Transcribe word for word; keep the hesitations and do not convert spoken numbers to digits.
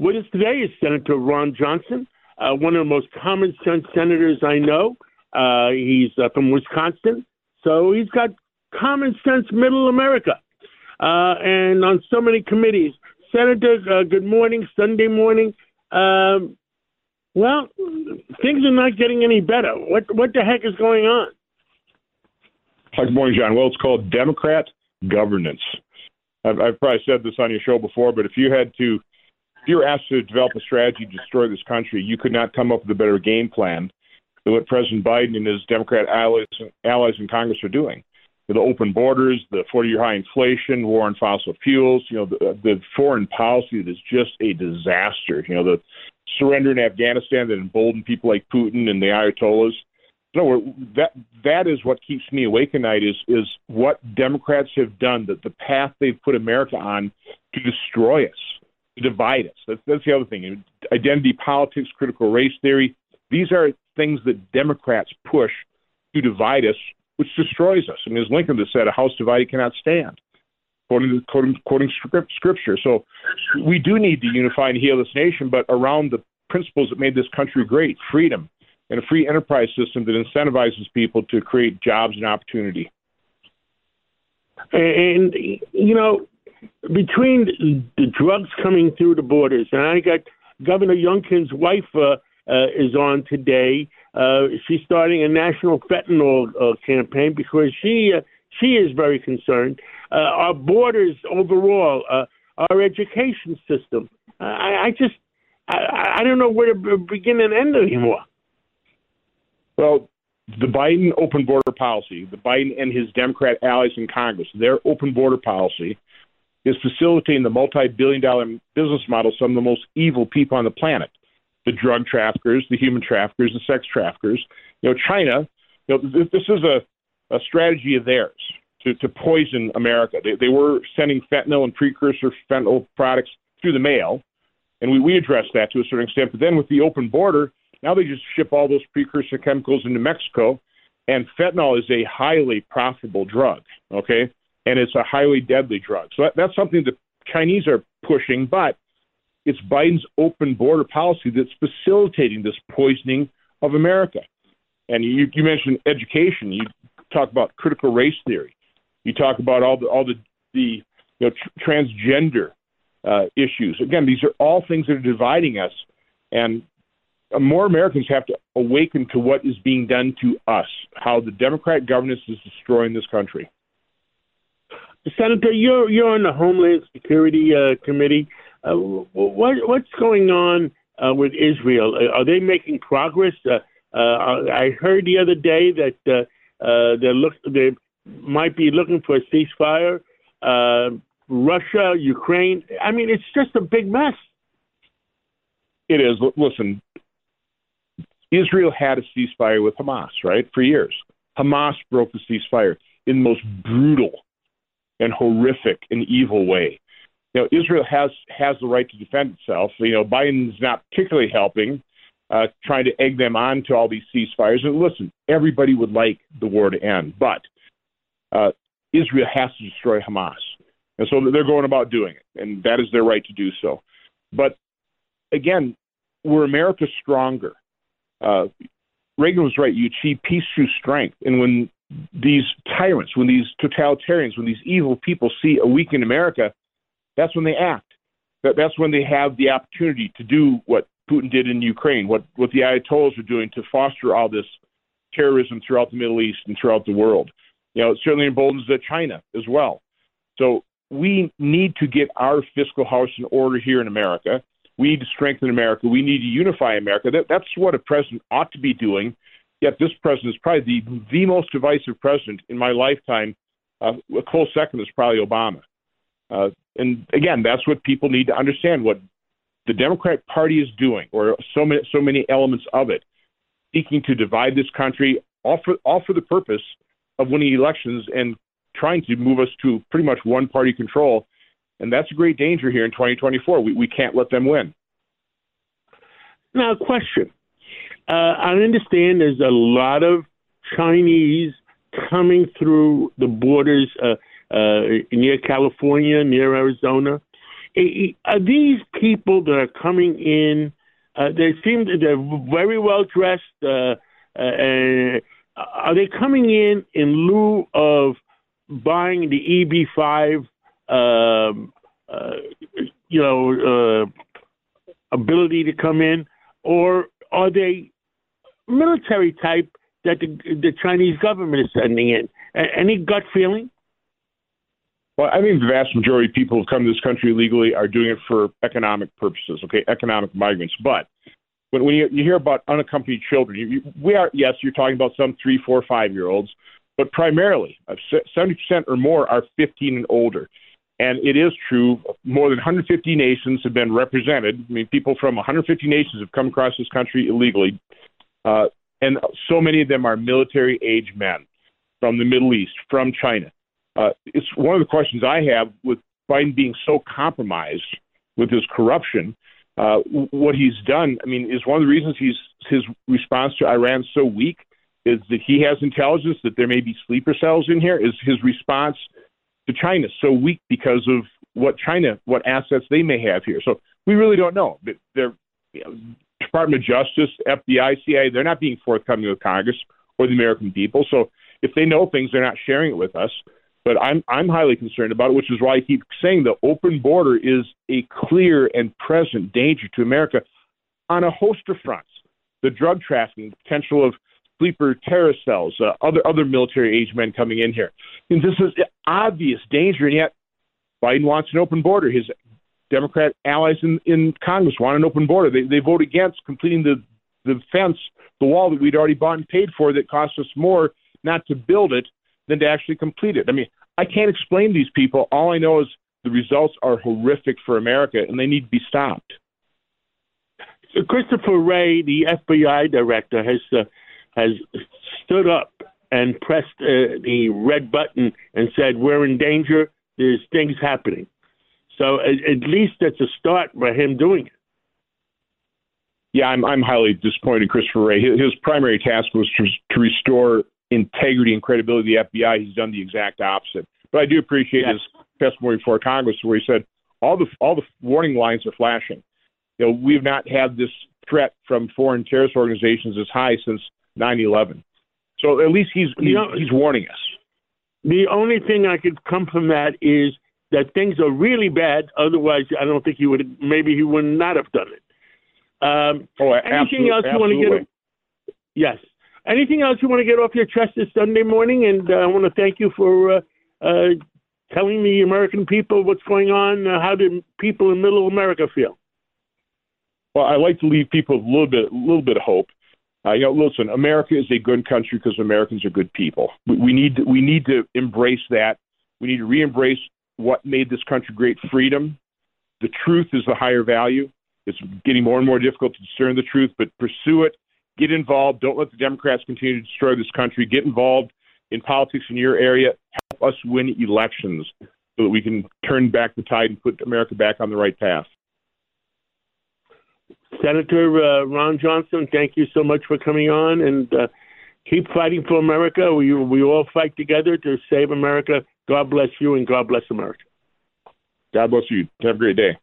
What is today is Senator Ron Johnson, uh, one of the most common sense senators I know. Uh, he's uh, from Wisconsin, so he's got common sense middle America. Uh, and on so many committees, Senator, uh, good morning, Sunday morning. Um, well, things are not getting any better. What what the heck is going on? Hi, good morning, John. Well, it's called Democrat governance. I've, I've probably said this on your show before, but if you had to, if you were asked to develop a strategy to destroy this country, you could not come up with a better game plan than what President Biden and his Democrat allies, allies in Congress are doing. The open borders, the forty-year high inflation, war on fossil fuels, you know, the, the foreign policy that is just a disaster. You know, the surrender in Afghanistan that emboldened people like Putin and the Ayatollahs. No, that that is what keeps me awake at night is is what Democrats have done, that the path they've put America on to destroy us, to divide us. That's, that's the other thing. Identity politics, critical race theory. These are things that Democrats push to divide us, which destroys us. I mean, as Lincoln said, a house divided cannot stand, quoting, quoting, quoting scripture. So we do need to unify and heal this nation, but around the principles that made this country great, freedom, and a free enterprise system that incentivizes people to create jobs and opportunity. And, you know, between the drugs coming through the borders, and I got Governor Youngkin's wife uh, uh, is on today. Uh, she's starting a national fentanyl uh, campaign because she uh, she is very concerned. Uh, our borders overall, uh, our education system. Uh, I, I just, I, I don't know where to begin and end anymore. Well, the Biden open border policy, the Biden and his Democrat allies in Congress, their open border policy is facilitating the multi-billion dollar business model of some of the most evil people on the planet, the drug traffickers, the human traffickers, the sex traffickers. You know, China, you know, th- this is a, a strategy of theirs to, to poison America. They, they were sending fentanyl and precursor fentanyl products through the mail, and we, we addressed that to a certain extent. But then with the open border, now they just ship all those precursor chemicals into Mexico, and fentanyl is a highly profitable drug, okay? And it's a highly deadly drug. So that, that's something the Chinese are pushing, but it's Biden's open border policy that's facilitating this poisoning of America. And you, you mentioned education. You talk about critical race theory. You talk about all the all the, the you know, tr- transgender uh, issues. Again, these are all things that are dividing us, and more Americans have to awaken to what is being done to us, how the Democrat governance is destroying this country. Senator, you're, you're on the Homeland Security uh, Committee. Uh, what, what's going on uh, with Israel? Are they making progress? Uh, uh, I heard the other day that uh, uh, they look, they might be looking for a ceasefire. Uh, Russia, Ukraine. I mean, it's just a big mess. It is. L- listen. Israel had a ceasefire with Hamas, right, for years. Hamas broke the ceasefire in the most brutal and horrific and evil way. You know, Israel has has the right to defend itself. You know, Biden's not particularly helping, uh, trying to egg them on to all these ceasefires. And listen, everybody would like the war to end, but uh, Israel has to destroy Hamas. And so they're going about doing it, and that is their right to do so. But, again, we're America stronger. Uh, Reagan was right. You achieve peace through strength. And when these tyrants, when these totalitarians, when these evil people see a weakened America, that's when they act. That, that's when they have the opportunity to do what Putin did in Ukraine, what, what the Ayatollahs are doing to foster all this terrorism throughout the Middle East and throughout the world. You know, it certainly emboldens China as well. So we need to get our fiscal house in order here in America. We need to strengthen America. We need to unify America. That, that's what a president ought to be doing. Yet this president is probably the, the most divisive president in my lifetime. Uh, a close second is probably Obama. Uh, and again, that's what people need to understand, what the Democrat Party is doing, or so many, so many elements of it, seeking to divide this country, all for, all for the purpose of winning elections and trying to move us to pretty much one-party control. And that's a great danger here in twenty twenty-four. We we can't let them win. Now, question. Uh, I understand there's a lot of Chinese coming through the borders uh, uh, near California, near Arizona. Are these people that are coming in, uh, they seem they're very well dressed. Uh, uh, are they coming in in lieu of buying the E B five, um, uh, you know, uh, ability to come in, or are they military type that the, the Chinese government is sending in? Any gut feeling? Well, I think the vast majority of people who come to this country illegally are doing it for economic purposes, okay, economic migrants. But when, when you, you hear about unaccompanied children, you, you, we are, yes, you're talking about some three, four, five-year-olds, but primarily seventy percent or more are fifteen and older. And it is true, more than one hundred fifty nations have been represented. I mean, people from one hundred fifty nations have come across this country illegally, uh, and so many of them are military-age men from the Middle East, from China. Uh, it's one of the questions I have with Biden being so compromised with his corruption. Uh, what he's done, I mean, is one of the reasons he's his response to Iran so weak is that he has intelligence that there may be sleeper cells in here. Is his response to China so weak because of what China, what assets they may have here? So we really don't know. But they're, you know, Department of Justice, F B I, C I A, they're not being forthcoming with Congress or the American people. So if they know things, they're not sharing it with us. But I'm I'm highly concerned about it, which is why I keep saying the open border is a clear and present danger to America on a host of fronts. The drug trafficking, the potential of sleeper terrorist cells, uh, other other military-age men coming in here. And this is obvious danger, and yet Biden wants an open border. His Democrat allies in, in Congress want an open border. They, they vote against completing the, the fence, the wall that we'd already bought and paid for that cost us more not to build it than to actually complete it. I mean, I can't explain these people. All I know is the results are horrific for America, and they need to be stopped. So Christopher Wray, the F B I director, has uh, has stood up and pressed uh, the red button and said, we're in danger. There's things happening. So at, at least that's a start by him doing it. Yeah, I'm, I'm highly disappointed in Christopher Wray. His, his primary task was to, to restore integrity and credibility of the F B I. He's done the exact opposite. But I do appreciate yes. his testimony before Congress where he said all the all the warning lines are flashing. You know, we've not had this threat from foreign terrorist organizations as high since nine eleven. So at least he's he's, you know, he's warning us. The only thing I could come from that is that things are really bad. Otherwise, I don't think he would. Maybe he would not have done it. Um, oh, anything absolutely, else you absolutely. want to get? Yes. Anything else you want to get off your chest this Sunday morning? And uh, I want to thank you for uh, uh, telling the American people what's going on. Uh, how do people in Middle America feel? Well, I like to leave people with a little bit, a little bit of hope. Uh, you know, listen, America is a good country because Americans are good people. We, we need, to, we need to embrace that. We need to re-embrace what made this country great: freedom. The truth is the higher value. It's getting more and more difficult to discern the truth, but pursue it. Get involved. Don't let the Democrats continue to destroy this country. Get involved in politics in your area. Help us win elections so that we can turn back the tide and put America back on the right path. Senator uh, Ron Johnson, thank you so much for coming on, and uh, keep fighting for America. We, we all fight together to save America. God bless you, and God bless America. God bless you. Have a great day.